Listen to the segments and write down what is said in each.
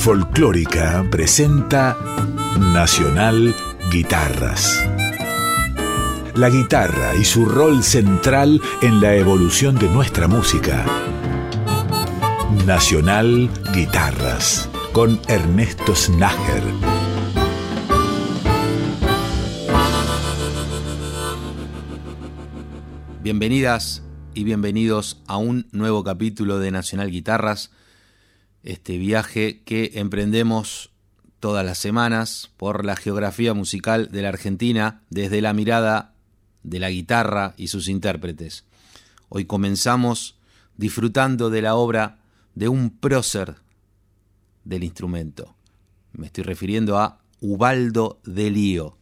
Folclórica presenta Nacional Guitarras. La guitarra y su rol central en la evolución de nuestra música. Nacional Guitarras con Ernesto Snager. Bienvenidas y bienvenidos a un nuevo capítulo de Nacional Guitarras. Este viaje que emprendemos todas las semanas por la geografía musical de la Argentina desde la mirada de la guitarra y sus intérpretes. Hoy comenzamos disfrutando de la obra de un prócer del instrumento. Me estoy refiriendo a Ubaldo de Lío.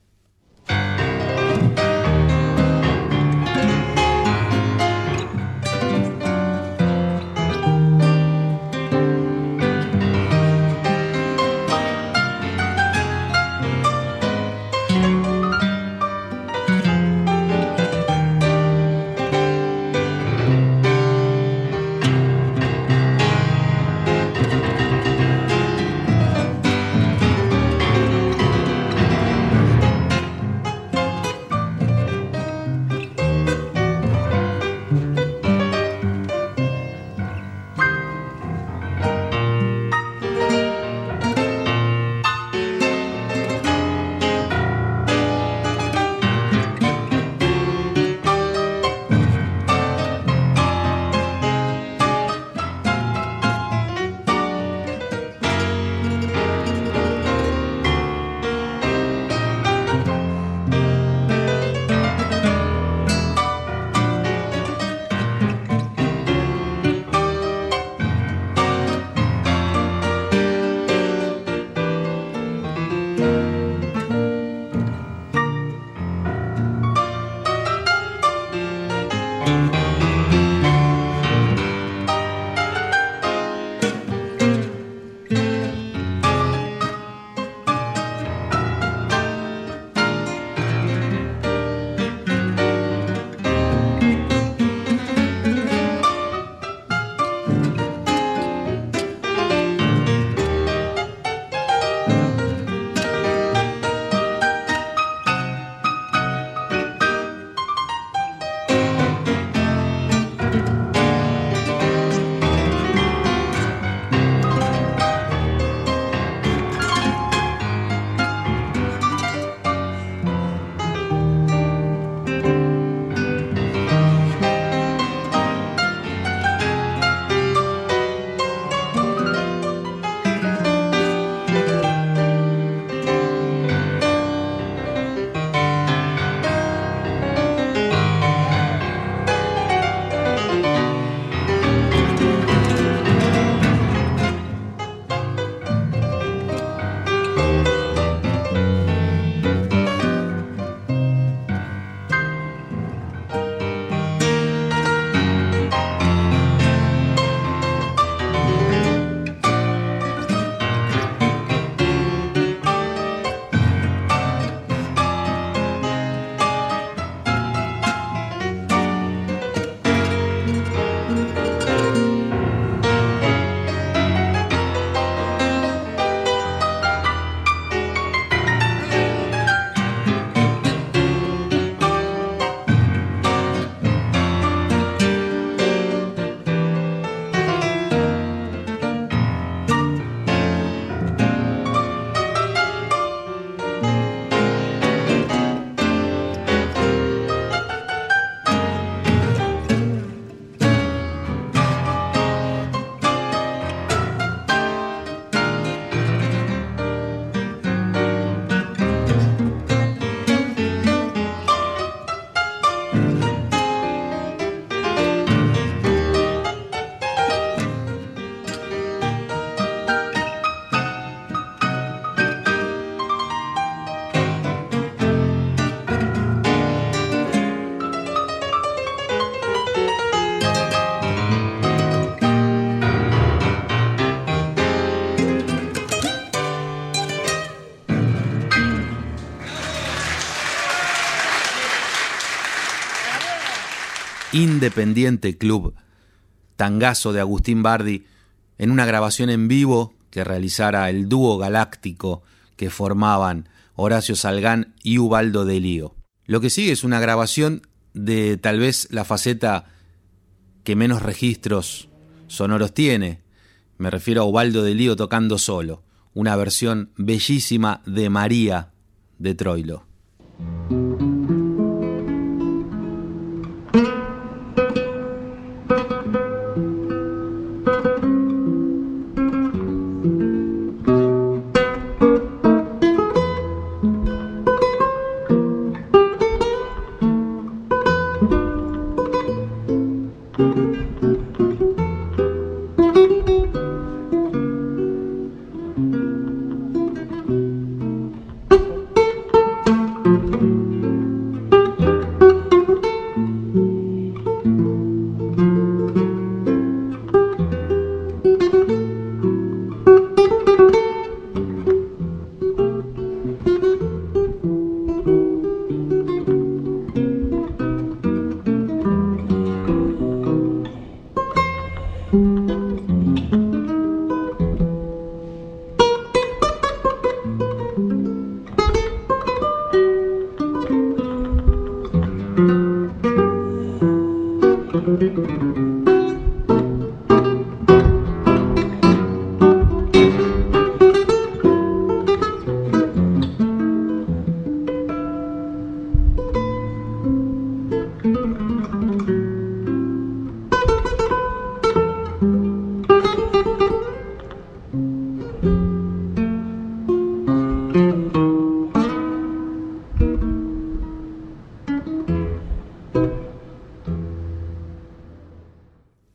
Independiente Club, tangazo de Agustín Bardi, en una grabación en vivo que que realizara el dúo galáctico que formaban Horacio Salgán y Ubaldo de Lío. Lo que sigue es una grabación de tal vez la faceta que menos registros sonoros tiene. Me refiero a Ubaldo de Lío tocando solo, una versión bellísima de María de Troilo.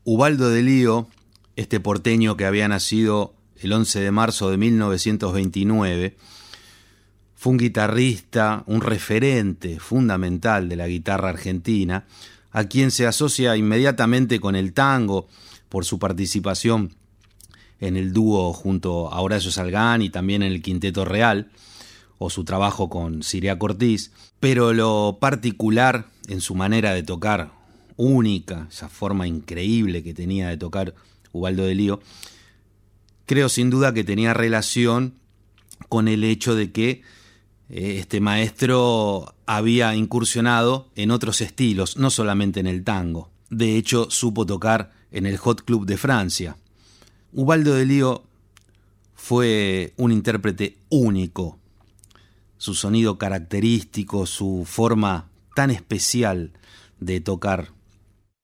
Ubaldo de Lío, este porteño que había nacido el 11 de marzo de 1929, fue un guitarrista, un referente fundamental de la guitarra argentina, a quien se asocia inmediatamente con el tango por su participación en el dúo junto a Horacio Salgán y también en el Quinteto Real, o su trabajo con Siria Cortés, pero lo particular en su manera de tocar, única, esa forma increíble que tenía de tocar Ubaldo de Lío, creo sin duda que tenía relación con el hecho de que este maestro había incursionado en otros estilos, no solamente en el tango. De hecho, supo tocar en el Hot Club de Francia. Ubaldo de Lío fue un intérprete único. Su sonido característico, su forma tan especial de tocar.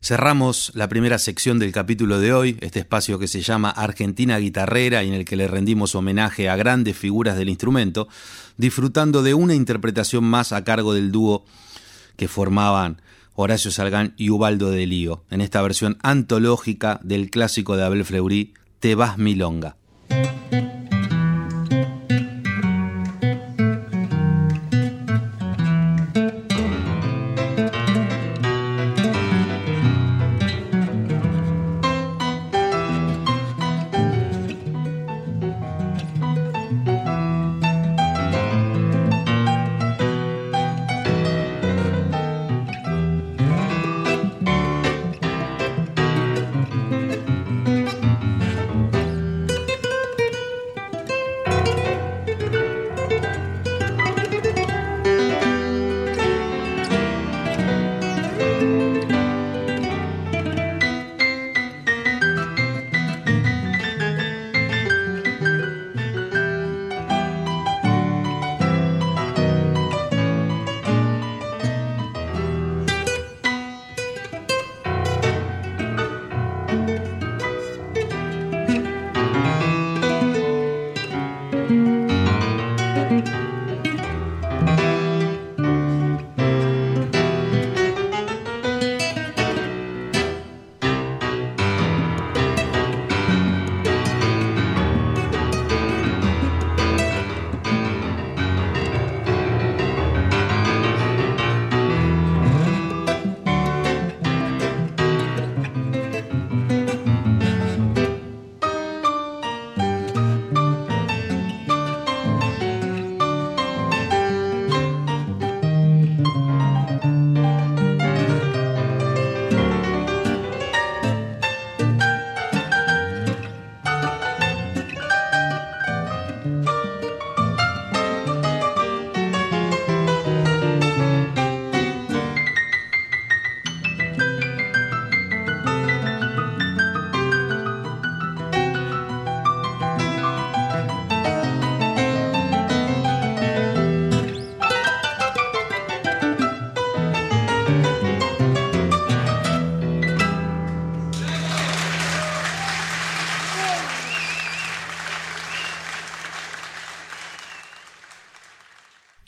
Cerramos la primera sección del capítulo de hoy, este espacio que se llama Argentina Guitarrera y en el que le rendimos homenaje a grandes figuras del instrumento, disfrutando de una interpretación más a cargo del dúo que formaban Horacio Salgán y Ubaldo de Lío, en esta versión antológica del clásico de Abel Fleury, Te vas milonga.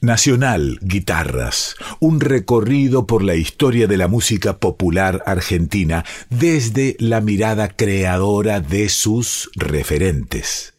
Nacional Guitarras, un recorrido por la historia de la música popular argentina desde la mirada creadora de sus referentes.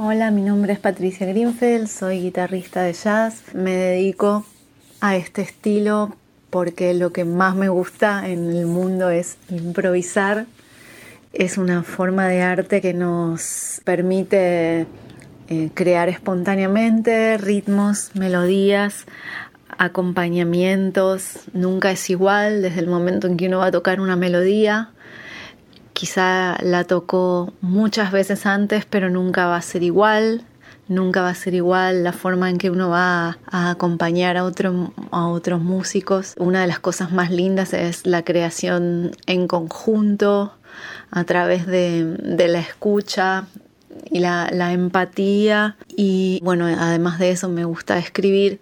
Hola, mi nombre es Patricia Grinfeld, soy guitarrista de jazz. Me dedico a este estilo porque lo que más me gusta en el mundo es improvisar. Es una forma de arte que nos permite crear espontáneamente ritmos, melodías, acompañamientos. Nunca es igual desde el momento en que uno va a tocar una melodía. Quizá la tocó muchas veces antes, pero nunca va a ser igual. Nunca va a ser igual la forma en que uno va a acompañar a otros músicos. Una de las cosas más lindas es la creación en conjunto, a través de la escucha y la empatía. Y bueno, además de eso me gusta escribir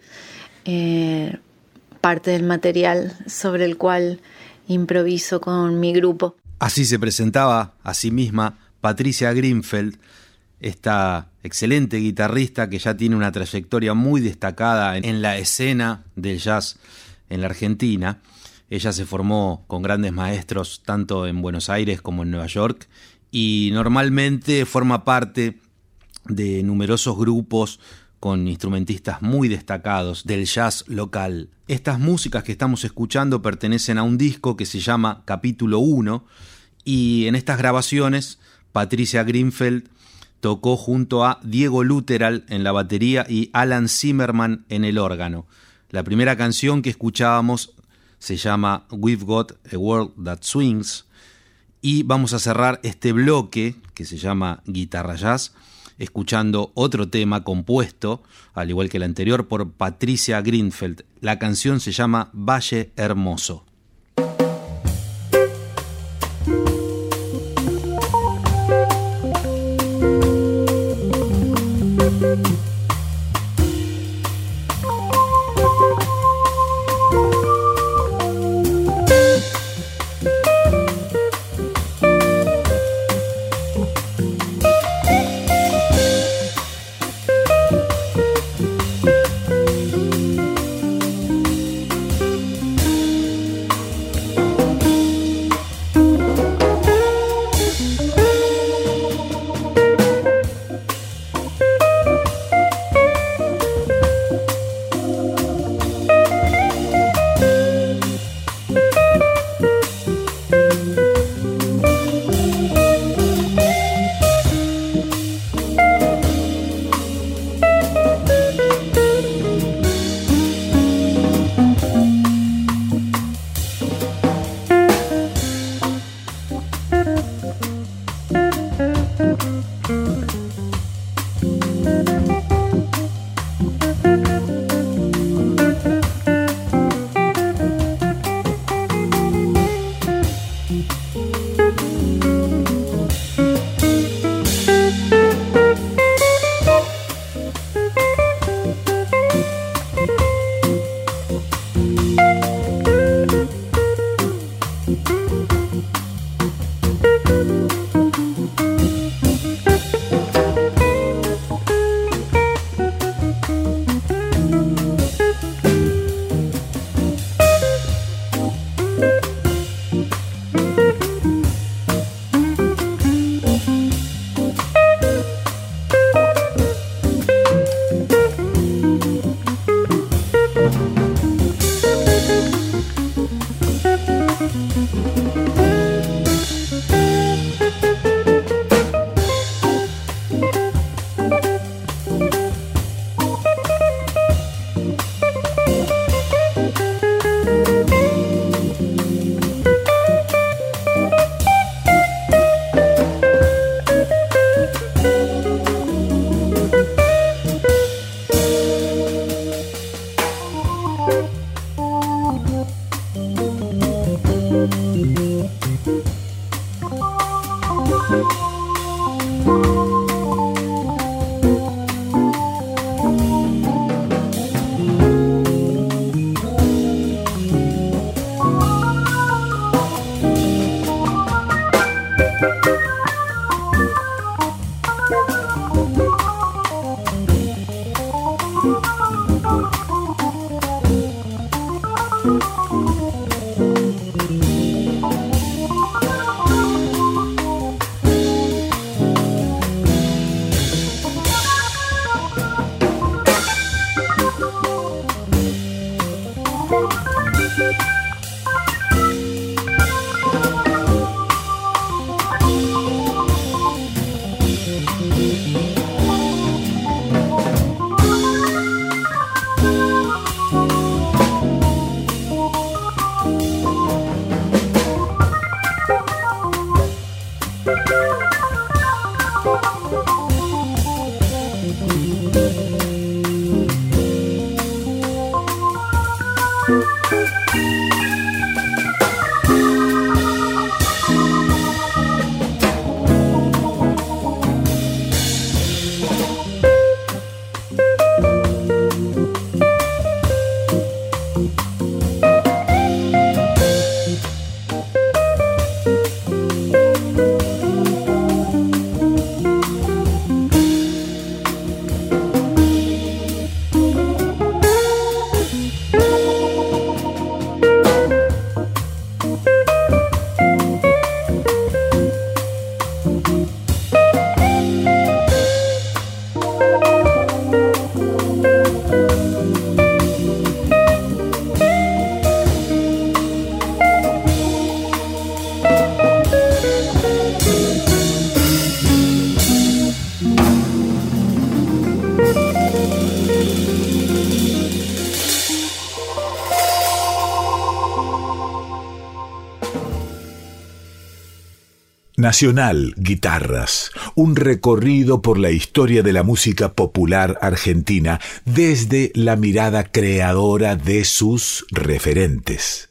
parte del material sobre el cual improviso con mi grupo. Así se presentaba a sí misma Patricia Grinfeld, esta excelente guitarrista que ya tiene una trayectoria muy destacada en la escena del jazz en la Argentina. Ella se formó con grandes maestros tanto en Buenos Aires como en Nueva York y normalmente forma parte de numerosos grupos con instrumentistas muy destacados del jazz local. Estas músicas que estamos escuchando pertenecen a un disco que se llama Capítulo 1, y en estas grabaciones Patricia Grinfeld tocó junto a Diego Luteral en la batería y Alan Zimmerman en el órgano. La primera canción que escuchábamos se llama We've Got a World That Swings, y vamos a cerrar este bloque que se llama Guitarra Jazz escuchando otro tema compuesto, al igual que el anterior, por Patricia Grinfeld. La canción se llama Valle Hermoso. Nacional Guitarras, un recorrido por la historia de la música popular argentina desde la mirada creadora de sus referentes.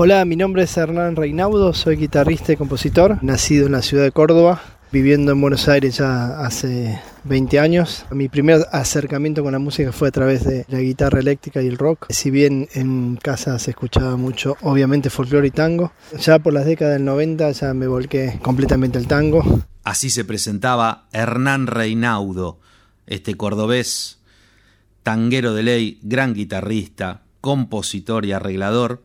Hola, mi nombre es Hernán Reinaudo, soy guitarrista y compositor, nacido en la ciudad de Córdoba, viviendo en Buenos Aires ya hace 20 años. Mi primer acercamiento con la música fue a través de la guitarra eléctrica y el rock. Si bien en casa se escuchaba mucho, obviamente, folclore y tango, ya por las décadas del 90 ya me volqué completamente al tango. Así se presentaba Hernán Reinaudo, este cordobés, tanguero de ley, gran guitarrista, compositor y arreglador.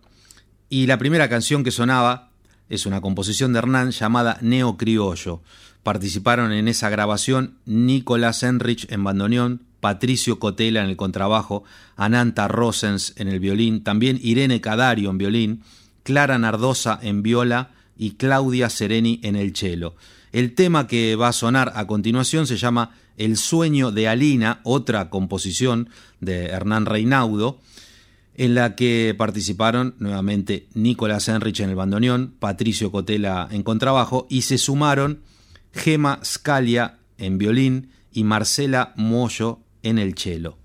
Y la primera canción que sonaba es una composición de Hernán llamada Neo Criollo. Participaron en esa grabación Nicolás Enrich en bandoneón, Patricio Cotella en el contrabajo, Ananta Rosens en el violín, también Irene Cadario en violín, Clara Nardosa en viola y Claudia Sereni en el cello. El tema que va a sonar a continuación se llama El sueño de Alina, otra composición de Hernán Reinaudo, en la que participaron nuevamente Nicolás Enrich en el bandoneón, Patricio Cotella en contrabajo, y se sumaron Gema Scalia en violín y Marcela Moyo en el cello.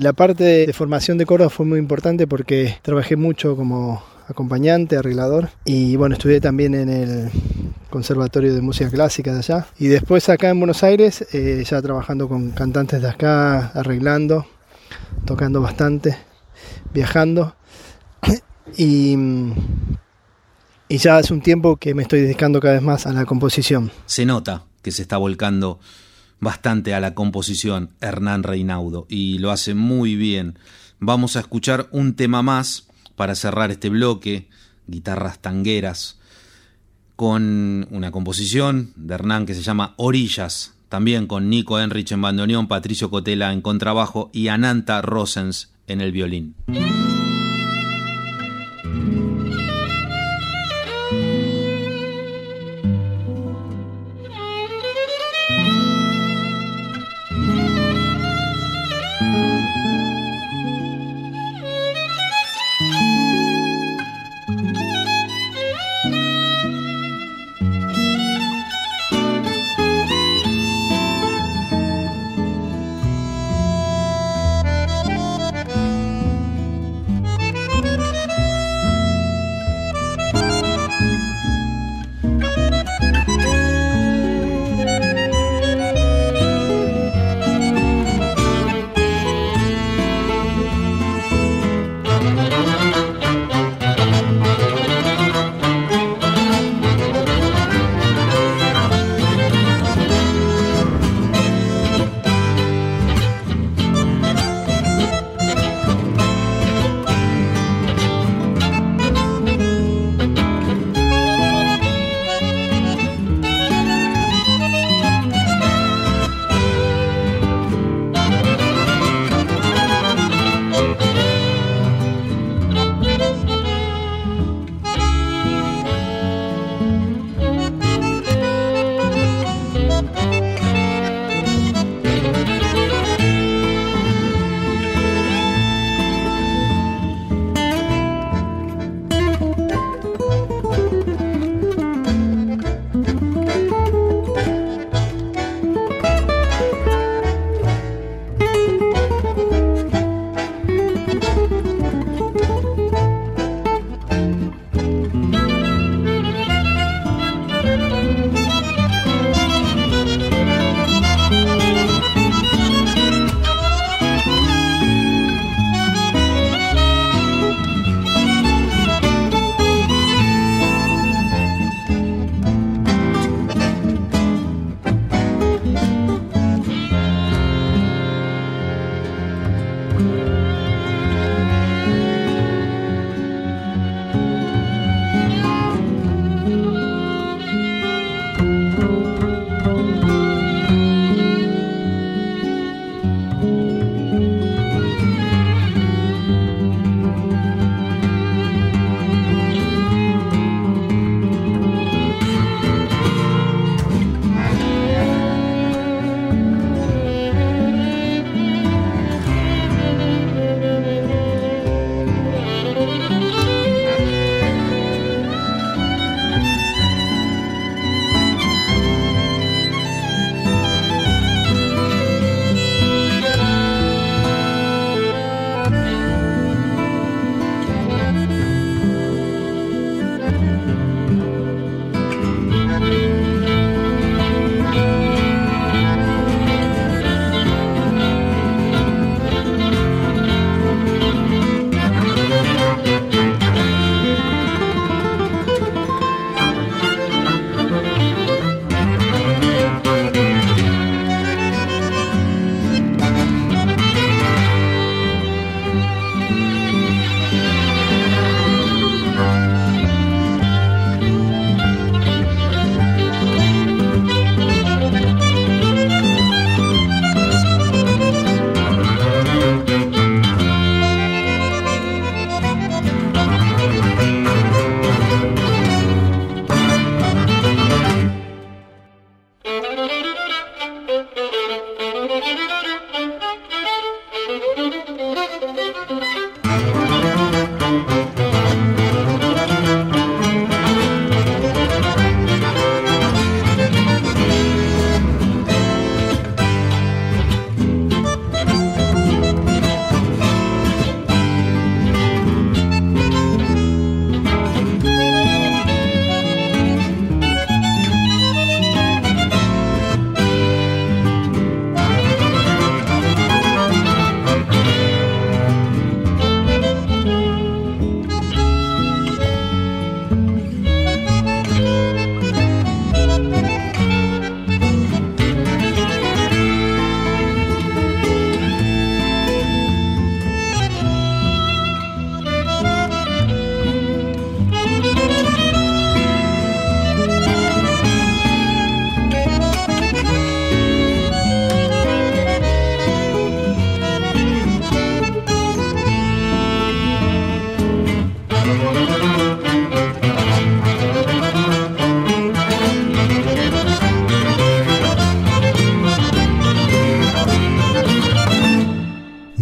La parte de formación de coro fue muy importante porque trabajé mucho como acompañante, arreglador, y bueno, estudié también en el Conservatorio de Música Clásica de allá, y después acá en Buenos Aires, ya trabajando con cantantes de acá, arreglando, tocando bastante, viajando, y ya hace un tiempo que me estoy dedicando cada vez más a la composición. Se nota que se está volcando bastante a la composición Hernán Reinaudo, y lo hace muy bien. Vamos a escuchar un tema más para cerrar este bloque, Guitarras Tangueras, con una composición de Hernán que se llama Orillas, también con Nico Enrich en bandoneón, Patricio Cotella en contrabajo y Ananta Rosens en el violín.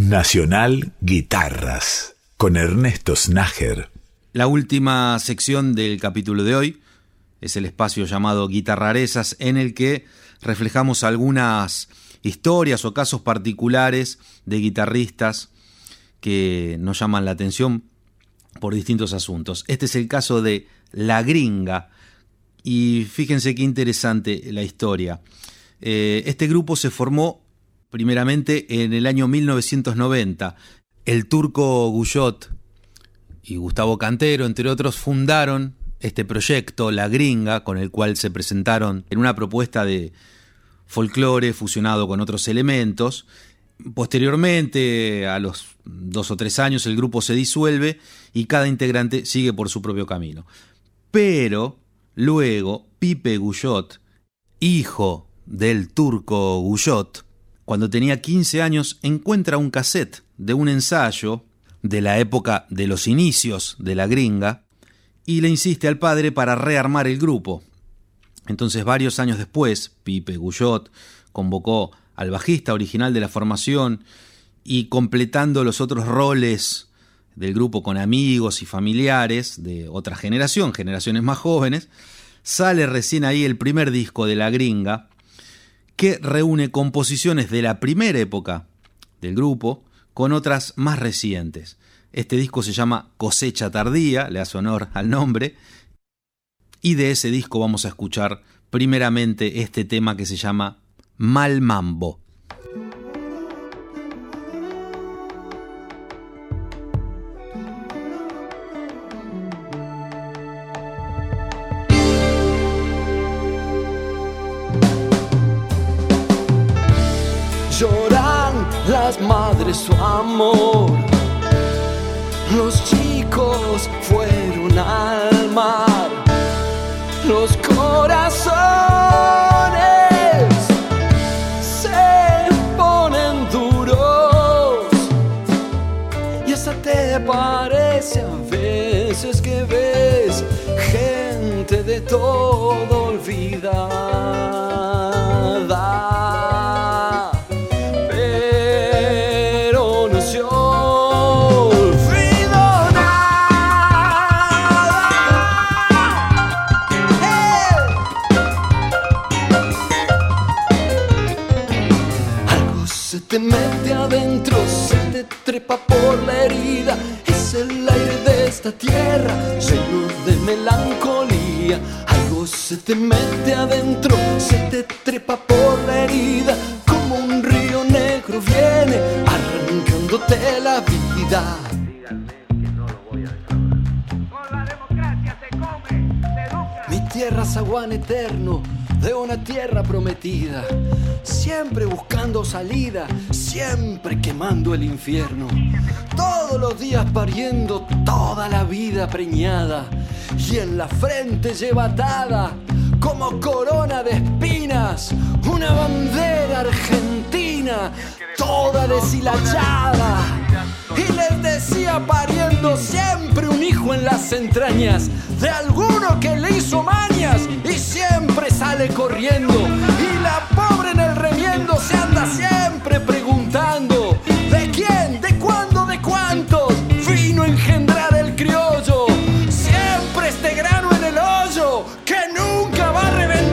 Nacional Guitarras, con Ernesto Snager. La última sección del capítulo de hoy es el espacio llamado Guitarrarezas, en el que reflejamos algunas historias o casos particulares de guitarristas que nos llaman la atención por distintos asuntos. Este es el caso de La Gringa, y fíjense qué interesante la historia. Este grupo se formó primeramente en el año 1990. El turco Guyot y Gustavo Cantero, entre otros, fundaron este proyecto, La Gringa, con el cual se presentaron en una propuesta de folclore fusionado con otros elementos. Posteriormente, a los 2 o 3 años, el grupo se disuelve y cada integrante sigue por su propio camino. Pero luego, Pipe Guyot, hijo del turco Guyot, cuando tenía 15 años, encuentra un cassette de un ensayo de la época de los inicios de La Gringa y le insiste al padre para rearmar el grupo. Entonces, varios años después, Pipe Guyot convocó al bajista original de la formación y, completando los otros roles del grupo con amigos y familiares de otra generación, generaciones más jóvenes, sale recién ahí el primer disco de La Gringa, que reúne composiciones de la primera época del grupo con otras más recientes. Este disco se llama Cosecha Tardía, le hace honor al nombre, y de ese disco vamos a escuchar primeramente este tema que se llama Mal Mambo. Lloran las madres su amor, los chicos fueron al mar, los corazones se ponen duros, y hasta te parece a veces que ves gente de todo olvidada. Te mete adentro, se te trepa por la herida. Es el aire de esta tierra, lleno de melancolía. Algo se te mete adentro, se te trepa por la herida. Como un río negro viene arrancándote la vida. Díganme que no lo voy a dejar. Con la democracia se come, se educa. Mi tierra es zaguán eterno de una tierra prometida, siempre buscando salida, siempre quemando el infierno, todos los días pariendo, toda la vida preñada, y en la frente lleva atada, como corona de espinas, una bandera argentina, toda deshilachada, y les decía pariendo siempre un hijo en las entrañas, de alguno que le hizo mañas, y siempre sale corriendo, y la pobre en el remiendo se anda siempre preguntando, ¿de quién, de cuándo, de cuántos vino a engendrar el criollo? Siempre este grano en el hoyo, que nunca va reventando.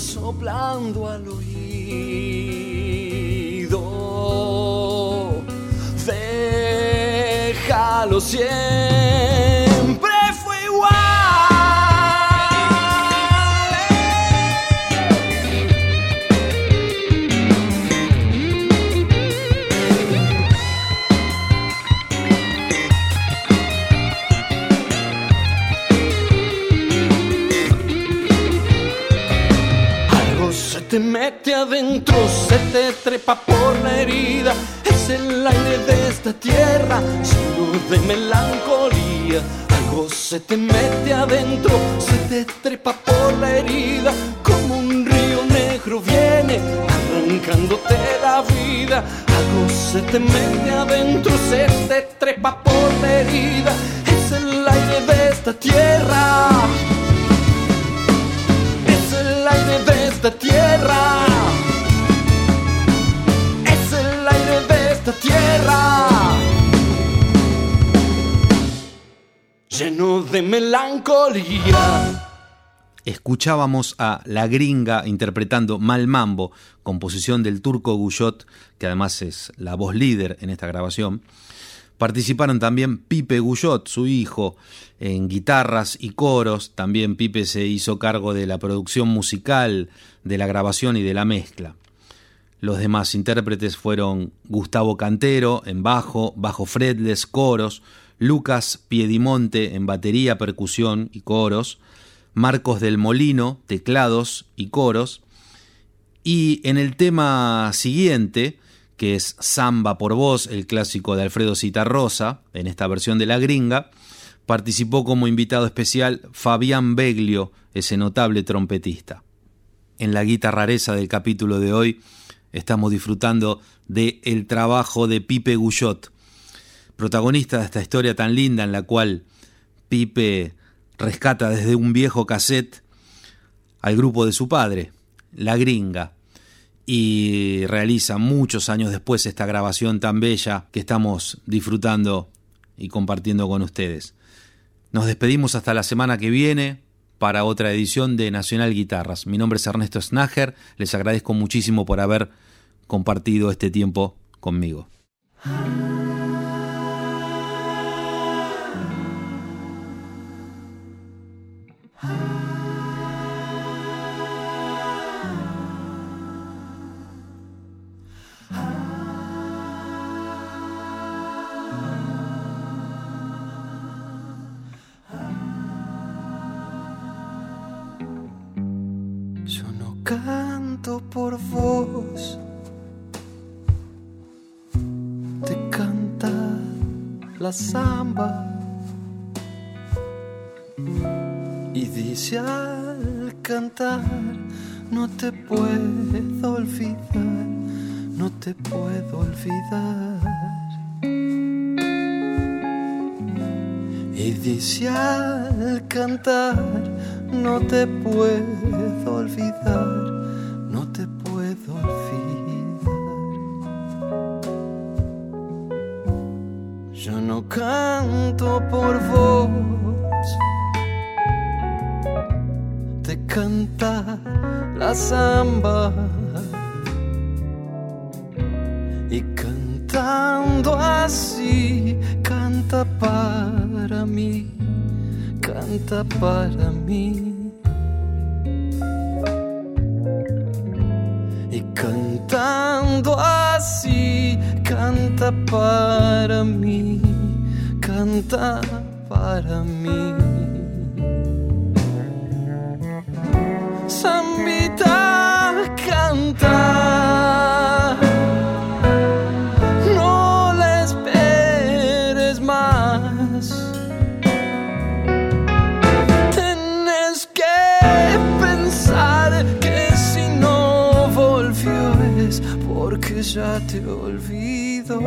Soplando al oído, déjalo siempre fue igual. te mete adentro, se te trepa por la herida. Es el aire de esta tierra, solo de melancolía. Algo se te mete adentro, se te trepa por la herida. Como un río negro viene arrancándote la vida. Algo se te mete adentro, se te trepa por la herida. Es el aire de esta tierra. Esta tierra es el aire de esta tierra, lleno de melancolía. Escuchábamos a La Gringa interpretando Mal Mambo, composición del turco Guyot, que además es la voz líder en esta grabación. Participaron también Pipe Guyot, su hijo, en guitarras y coros. También Pipe se hizo cargo de la producción musical, de la grabación y de la mezcla. Los demás intérpretes fueron Gustavo Cantero en bajo, bajo fretless, coros; Lucas Piedimonte en batería, percusión y coros; Marcos del Molino, teclados y coros. Y en el tema siguiente, que es Samba por Voz, el clásico de Alfredo Citarrosa, en esta versión de La Gringa, participó como invitado especial Fabián Beglio, ese notable trompetista. En la guitarrareza del capítulo de hoy estamos disfrutando de el trabajo de Pipe Guyot, protagonista de esta historia tan linda en la cual Pipe rescata desde un viejo cassette al grupo de su padre, La Gringa, y realiza muchos años después esta grabación tan bella que estamos disfrutando y compartiendo con ustedes. Nos despedimos hasta la semana que viene para otra edición de Nacional Guitarras. Mi nombre es Ernesto Snager, les agradezco muchísimo por haber compartido este tiempo conmigo. Canto por vos, te canta la samba y dice al cantar: no te puedo olvidar, no te puedo olvidar. Y dice al cantar: no te puedo olvidar, no te puedo olvidar. Yo no canto por vos, te canta la samba y cantando así canta para mí, canta para mí. Y cantando así canta para mí, canta para mí. Zambita canta, no la esperes más. Porque ya te olvido.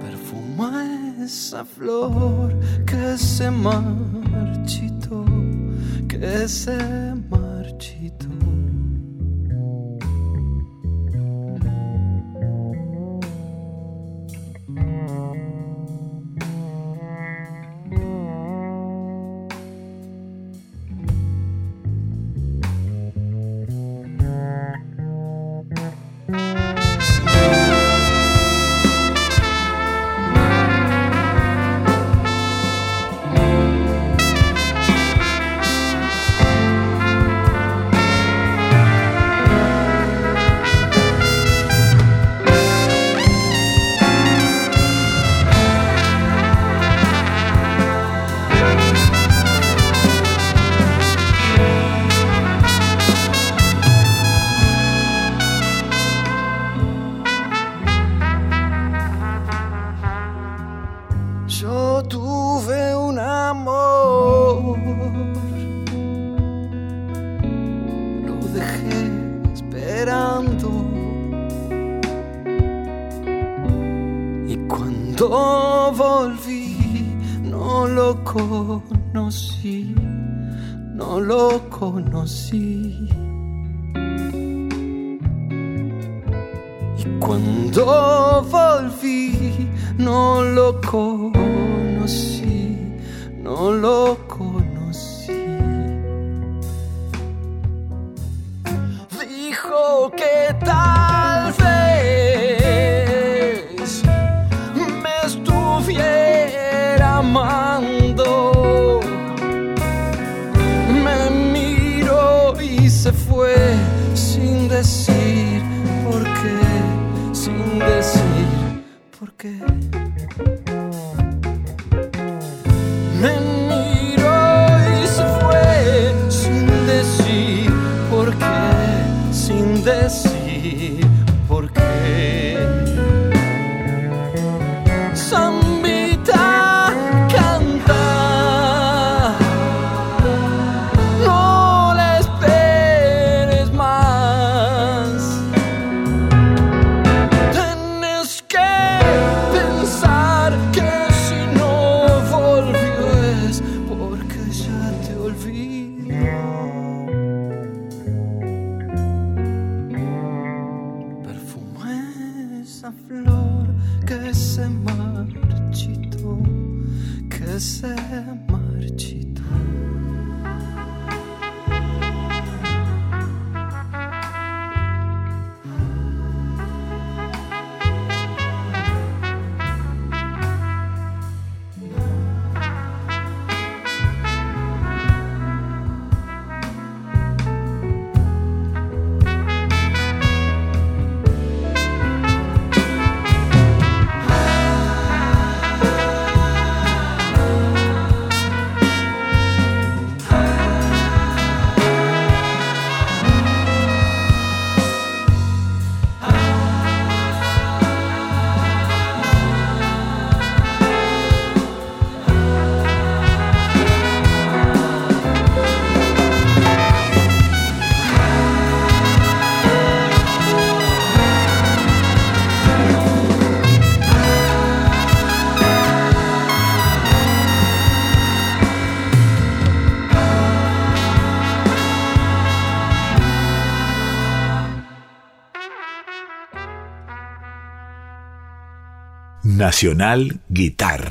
Perfuma esa flor que se marchitó, que se marchitó. lo conocí, no lo conocí. Y cuando volví, no lo conocí, no lo conocí. Dijo que tal vez me estuviera amando. Me miró y se fue sin decir por qué, sin decir por qué. Me miró y se fue sin decir por qué, sin decir por qué. Zambita canta, no la esperes más. Tienes que pensar que si no volvió es porque ya te olvidó. Se marchitó. Nacional Guitarras.